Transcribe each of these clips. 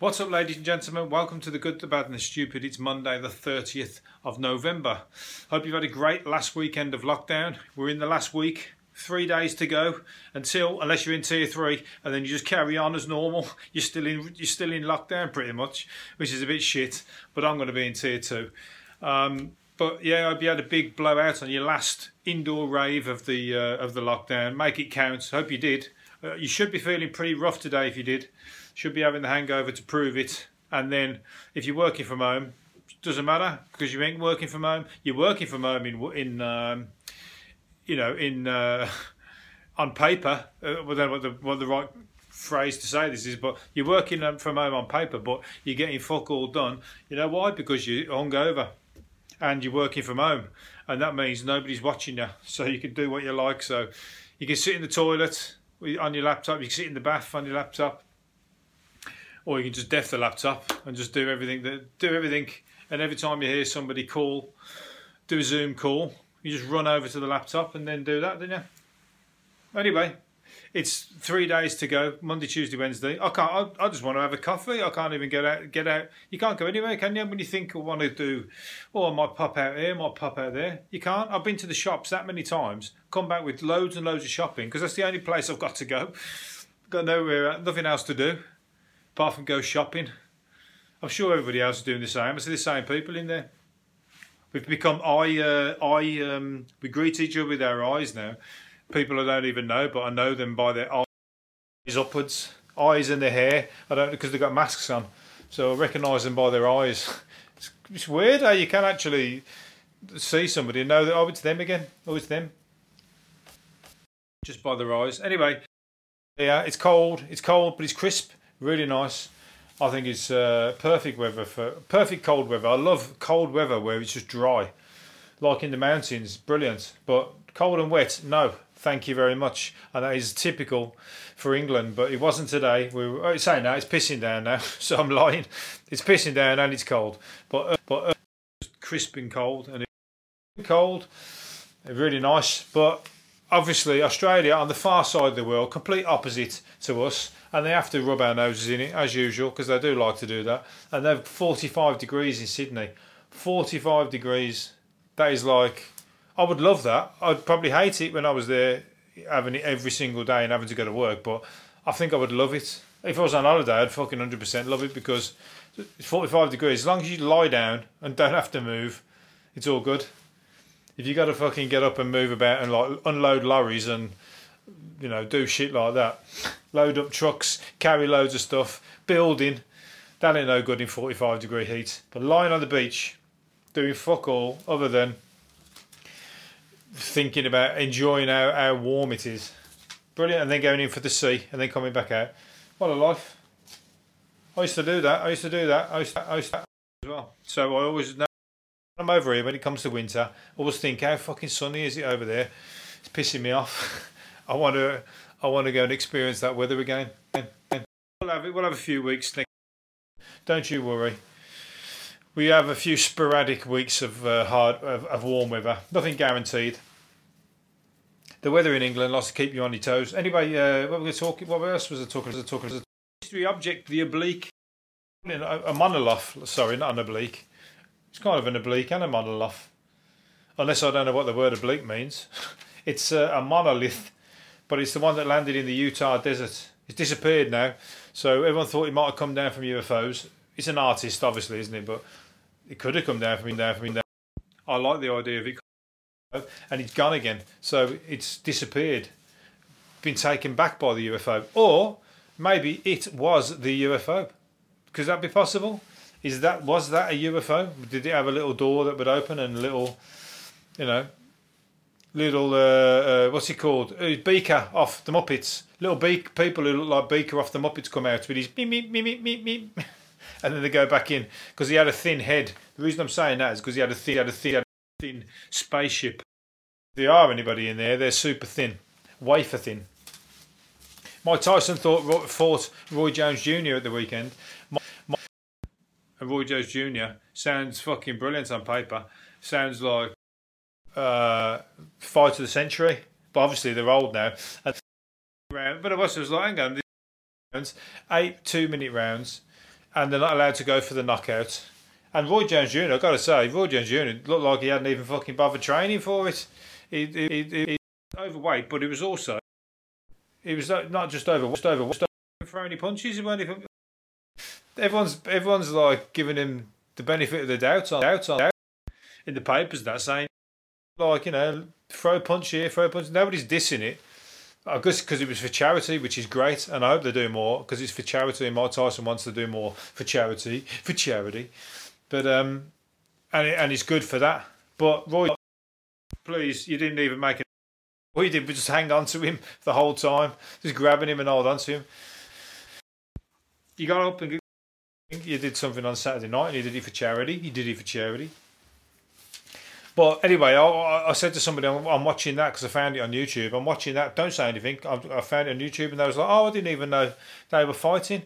What's up, ladies and gentlemen? Welcome to The Good, The Bad and the Stupid. It's Monday the 30th of November. Hope you've had a great last weekend of lockdown. We're in the last week, 3 days to go until, unless you're in tier three, and then you just carry on as normal. You're still in lockdown pretty much, which is a bit shit, but I'm going to be in tier two. But yeah, I hope you had a big blowout on your last indoor rave of the lockdown. Make it count. Hope you did. You should be feeling pretty rough today if you did. Should be having the hangover to prove it. And then if you're working from home, doesn't matter because you ain't working from home. You're working from home in on paper. I don't know what the right phrase to say this is, but you're working from home on paper, but you're getting fuck all done. You know why? Because you're hungover and you're working from home, and that means nobody's watching you, so you can do what you like. So you can sit in the toilet on your laptop. You can sit in the bath on your laptop. Or you can just death the laptop and just do everything. And every time you hear somebody call, do a Zoom call, you just run over to the laptop and then do that, don't you? Anyway, it's 3 days to go, Monday, Tuesday, Wednesday. I just want to have a coffee. I can't even get out. You can't go anywhere, can you? When you think I want to do, I might pop out here, might pop out there. You can't. I've been to the shops that many times, come back with loads and loads of shopping because that's the only place I've got to go. Got nowhere, nothing else to do. Apart from go shopping. I'm sure everybody else is doing the same. I see the same people in there. We've become we greet each other with our eyes now. People I don't even know, but I know them by their eyes upwards, eyes and their hair. I don't, because they've got masks on, so I recognise them by their eyes. It's weird how you can actually see somebody and know that it's them again. Oh, it's them. Just by their eyes. Anyway, yeah, it's cold, but it's crisp. Really nice. I think it's perfect cold weather. I love cold weather where it's just dry, like in the mountains. Brilliant. But cold and wet, no, thank you very much. And that is typical for England. But it wasn't today. It's pissing down now. So I'm lying. It's pissing down and it's cold. But it's crisp and cold, and it's cold. Really nice. But obviously, Australia on the far side of the world, complete opposite to us, and they have to rub our noses in it as usual because they do like to do that. And they're 45 degrees in Sydney. 45 degrees. That is like, I would love that. I'd probably hate it when I was there having it every single day and having to go to work, but I think I would love it. If I was on holiday, I'd fucking 100% love it because it's 45 degrees. As long as you lie down and don't have to move, it's all good. If you got to fucking get up and move about and like unload lorries and do shit like that, load up trucks, carry loads of stuff, building, that ain't no good in 45 degree heat. But lying on the beach, doing fuck all other than thinking about enjoying how warm it is, brilliant, and then going in for the sea and then coming back out. What a life! I used to do that as well. So I always know. I'm over here when it comes to winter, I always think how fucking sunny is it over there. It's pissing me off. I want to go and experience that weather again. We'll have a few weeks next. Don't you worry. We have a few sporadic weeks of warm weather. Nothing guaranteed. The weather in England likes to keep you on your toes. Anyway, what else was I talking about? History object, the oblique, a monolith. Sorry, not an oblique. It's kind of an oblique and a monolith. Unless I don't know what the word oblique means. It's a monolith, but it's the one that landed in the Utah desert. It's disappeared now, so everyone thought it might have come down from UFOs. It's an artist, obviously, isn't it? But it could have come down from. I like the idea of it. And it's gone again. So it's disappeared. Been taken back by the UFO. Or maybe it was the UFO. Could that be possible? Was that a UFO? Did it have a little door that would open and a little what's it called? Beaker off the Muppets. Little beak people who look like Beaker off the Muppets come out with his meep meep meep meep meep, and then they go back in because he had a thin head. The reason I'm saying that is because he had a thin spaceship. If there are anybody in there, they're super thin, wafer thin. Mike Tyson fought Roy Jones Jr. at the weekend. And Roy Jones Jr. sounds fucking brilliant on paper. Sounds like fight of the century. But obviously they're old now. But I was like, hang on, 8 two-minute rounds. and they're not allowed to go for the knockout. And Roy Jones Jr., I've got to say, Roy Jones Jr. looked like he hadn't even fucking bothered training for it. He was overweight, but he was also... He was not just overweight, just overweight. Throw any punches, he weren't even... Everyone's like giving him the benefit of the doubt in the papers, that saying, like, you know, throw a punch here, throw a punch. Nobody's dissing it. I guess because it was for charity, which is great, and I hope they do more because it's for charity. And Mike Tyson wants to do more for charity, but and it's good for that. But Roy, please, you didn't even make it. All you did was just hang on to him the whole time, just grabbing him and hold on to him. You got up and you did something on Saturday night, and you did it for charity. But anyway, I said to somebody, I'm watching that because I found it on YouTube. I'm watching that. Don't say anything. I found it on YouTube, and they was like, oh, I didn't even know they were fighting.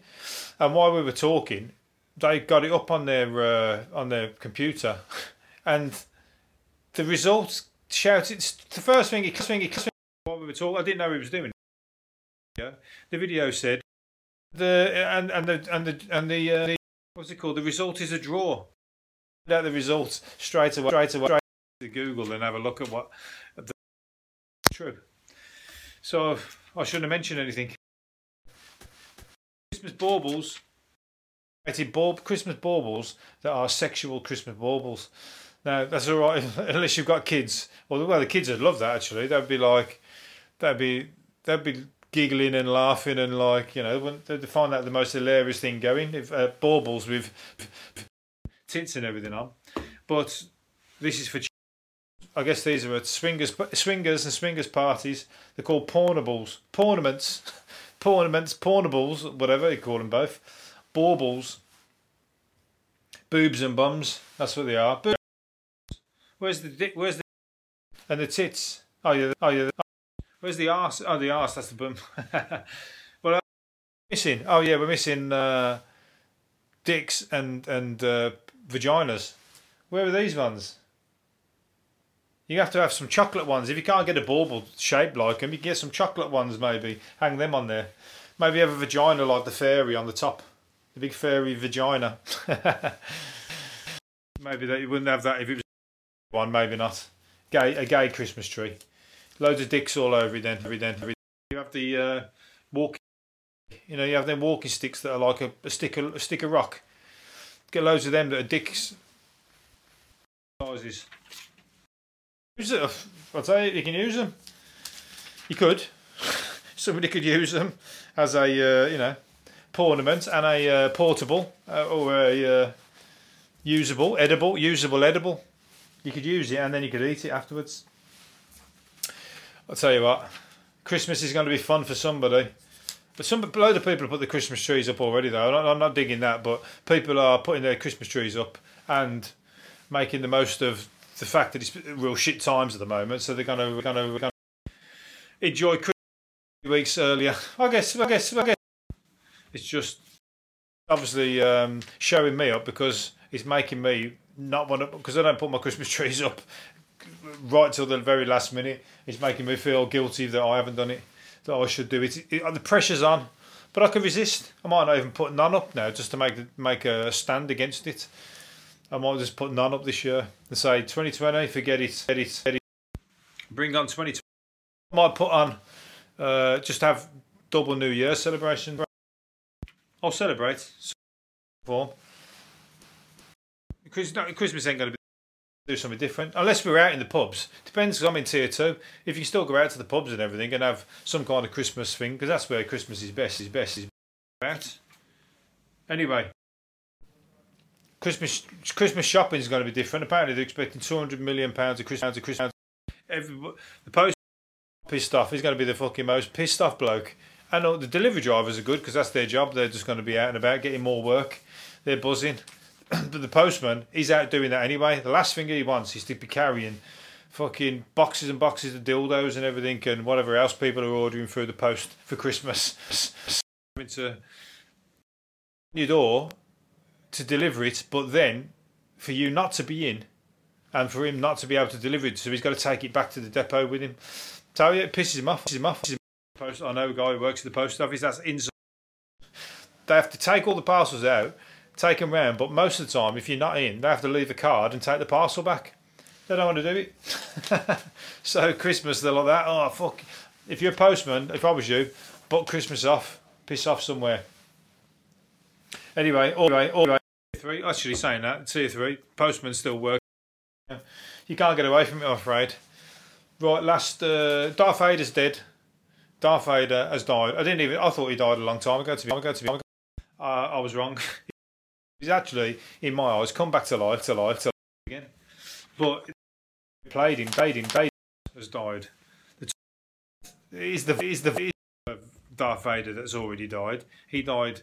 And while we were talking, they got it up on their computer, and the results shouted. The first thing it while we were talking, I didn't know he was doing it. The video said the what's it called? The result is a draw. Out the results straight away. Google and have a look at what the true. So I shouldn't have mentioned anything. Christmas baubles, Christmas baubles that are sexual Christmas baubles. Now that's all right unless you've got kids. Well, the kids would love that actually. They'd be giggling and laughing and like you know they'd find that the most hilarious thing going. If baubles with tits and everything on, but this is for. I guess these are at swingers parties. They're called pornables, whatever you call them both. Baubles, boobs and bums. That's what they are. Boobs. Where's the dick? Where's the and the tits? Oh yeah. Where's the arse? Oh, the arse. That's the bum. Well, missing. Oh yeah, we're missing dicks and vaginas. Where are these ones? You have to have some chocolate ones. If you can't get a bauble shaped like them, you can get some chocolate ones maybe. Hang them on there. Maybe have a vagina like the fairy on the top. The big fairy vagina. Maybe that you wouldn't have that if it was one. Maybe not. A gay Christmas tree. Loads of dicks all over it then. You have the walking. You know, you have them walking sticks that are like a stick of rock. Get loads of them that are dicks. Sizes. Use it. I'll tell you, you can use them. You could. Somebody could use them as a, you know, ornament and a portable or a usable edible. You could use it and then you could eat it afterwards. I'll tell you what, Christmas is going to be fun for somebody. But a load of people have put their Christmas trees up already though. I'm not digging that, but people are putting their Christmas trees up and making the most of the fact that it's real shit times at the moment, so they're going to enjoy Christmas weeks earlier. I guess. It's just obviously showing me up because it's making me not want to because I don't put my Christmas trees up right till the very last minute. It's making me feel guilty that I haven't done it, that I should do it. The pressure's on, but I can resist. I might not even put none up now just to make a stand against it. I might just put none up this year and say 2020, forget it. Bring on 2020. I might put on, just have double New Year celebration. I'll celebrate. Christmas ain't going to be do something different. Unless we're out in the pubs. Depends because I'm in tier 2. If you still go out to the pubs and everything and have some kind of Christmas thing because that's where Christmas is best about. Anyway. Christmas shopping is going to be different. Apparently, they're expecting £200 million of Christmas. The post pissed off. He's going to be the fucking most pissed off bloke. And the delivery drivers are good because that's their job. They're just going to be out and about getting more work. They're buzzing. But the postman, he's out doing that anyway. The last thing he wants is to be carrying fucking boxes and boxes of dildos and everything and whatever else people are ordering through the post for Christmas. Into your door. To deliver it, but then for you not to be in and for him not to be able to deliver it, so he's got to take it back to the depot with him. So yeah, it pisses him off. I know a guy who works at the post office, that's inside. They have to take all the parcels out, take them round. But most of the time, if you're not in, they have to leave a card and take the parcel back. They don't want to do it. So Christmas, they're like that. Oh, fuck. If you're a postman, if I was you, book Christmas off. Piss off somewhere. Anyway, all right. Three, actually saying that, tier three, postman still working. You can't get away from it, I'm afraid. Right, last, Darth Vader's dead. Darth Vader has died. I thought he died a long time ago. I was wrong. He's actually, in my eyes, come back to life again. But Vader has died. It is the Darth Vader that's already died. He died.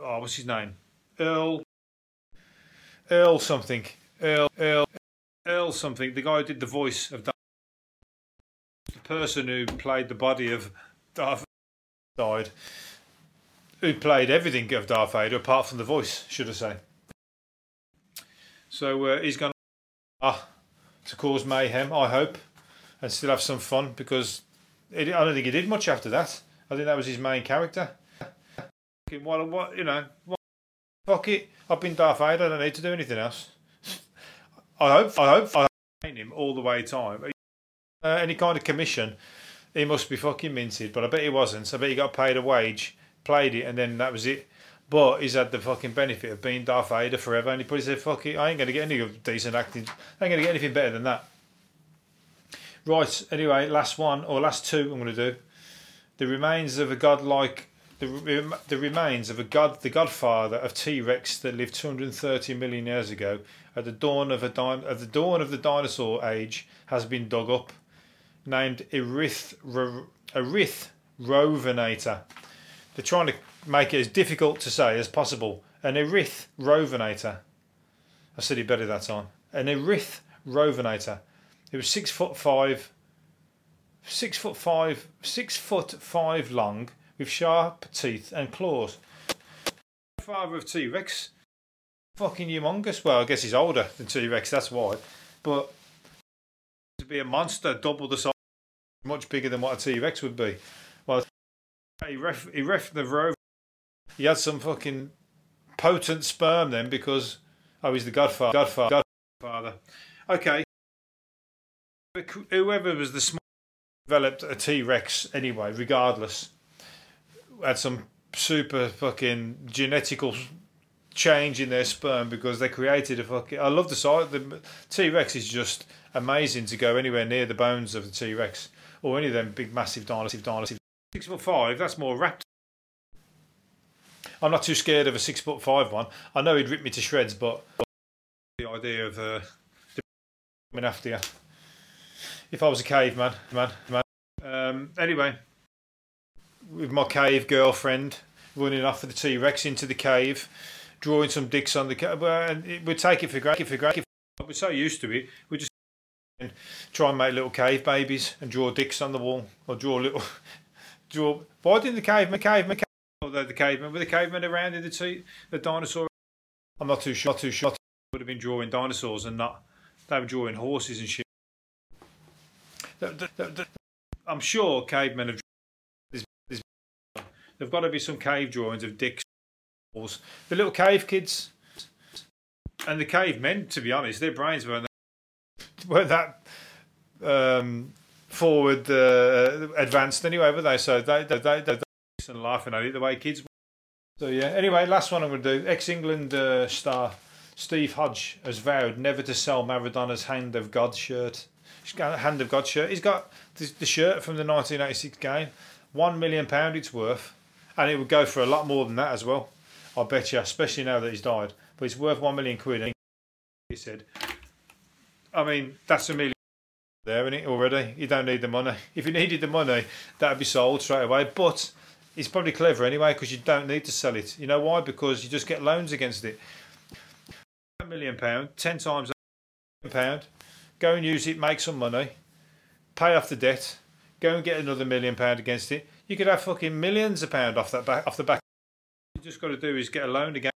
What's his name? Earl something. The guy who did the voice of Darth Vader. The person who played the body of Darth Vader died. Who played everything of Darth Vader apart from the voice, should I say? So he's going to cause mayhem, I hope, and still have some fun, because I don't think he did much after that. I think that was his main character. Fuck it, I've been Darth Vader, I don't need to do anything else. I hope paying him all the way time. Any kind of commission, he must be fucking minted, but I bet he wasn't. So I bet he got paid a wage, played it, and then that was it. But he's had the fucking benefit of being Darth Vader forever, and he probably said, fuck it, I ain't going to get any decent acting. I ain't going to get anything better than that. Right, anyway, last two I'm going to do. The remains of the godfather of T-Rex that lived 230 million years ago at the dawn of the dinosaur age has been dug up, named Erythrovenator. They're trying to make it as difficult to say as possible. An Erythrovenator. I said it better that time. An Erythrovenator. It was 6 foot 5 long, with sharp teeth and claws. Father of T-Rex. Fucking humongous. Well, I guess he's older than T-Rex, that's why. But to be a monster double the size, much bigger than what a T-Rex would be. Well, he had some fucking potent sperm then, because he's the Godfather. Okay. Whoever was the smallest developed a T-Rex anyway, regardless. Had some super fucking genetical change in their sperm, because they created a fucking... I love the size. The T-Rex is just amazing to go anywhere near the bones of the T-Rex or any of them big massive dinosaurs. 6'5", that's more raptor. I'm not too scared of a 6'5" one. I know he'd rip me to shreds, but the idea of coming after you. If I was a caveman, anyway, with my cave girlfriend running off with the T-Rex into the cave, drawing some dicks on the cave, and we'd take it for granted. We're so used to it, we just try and make little cave babies and draw dicks on the wall, or draw. Why didn't the caveman? Although were the cavemen around in the dinosaur? I'm not too sure. Would have been drawing dinosaurs and not they were drawing horses and shit. I'm sure cavemen have. There've got to be some cave drawings of dicks, the little cave kids, and the cavemen. To be honest, their brains weren't that forward advanced anyway, were they? So they and laughing at it the way kids. So yeah. Anyway, last one I'm going to do. Ex-England star Steve Hodge has vowed never to sell Maradona's Hand of God shirt. He's got the shirt from the 1986 game. £1 million it's worth. And it would go for a lot more than that as well, I bet you, especially now that he's died. But it's worth £1 million. He said, I mean, that's £1 million there, isn't it, already? You don't need the money. If you needed the money, that would be sold straight away. But it's probably clever anyway, because you don't need to sell it. You know why? Because you just get loans against it. £1 million, 10 times £1 million. Go and use it, make some money, pay off the debt, go and get another £1 million against it. You could have fucking millions of pounds off the back. You just got to do is get a loan again.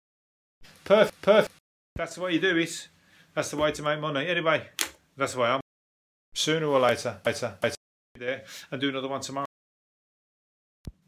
Perfect. That's the way you do it. That's the way to make money. Anyway, that's the way I'm. Sooner or later, there, and do another one tomorrow.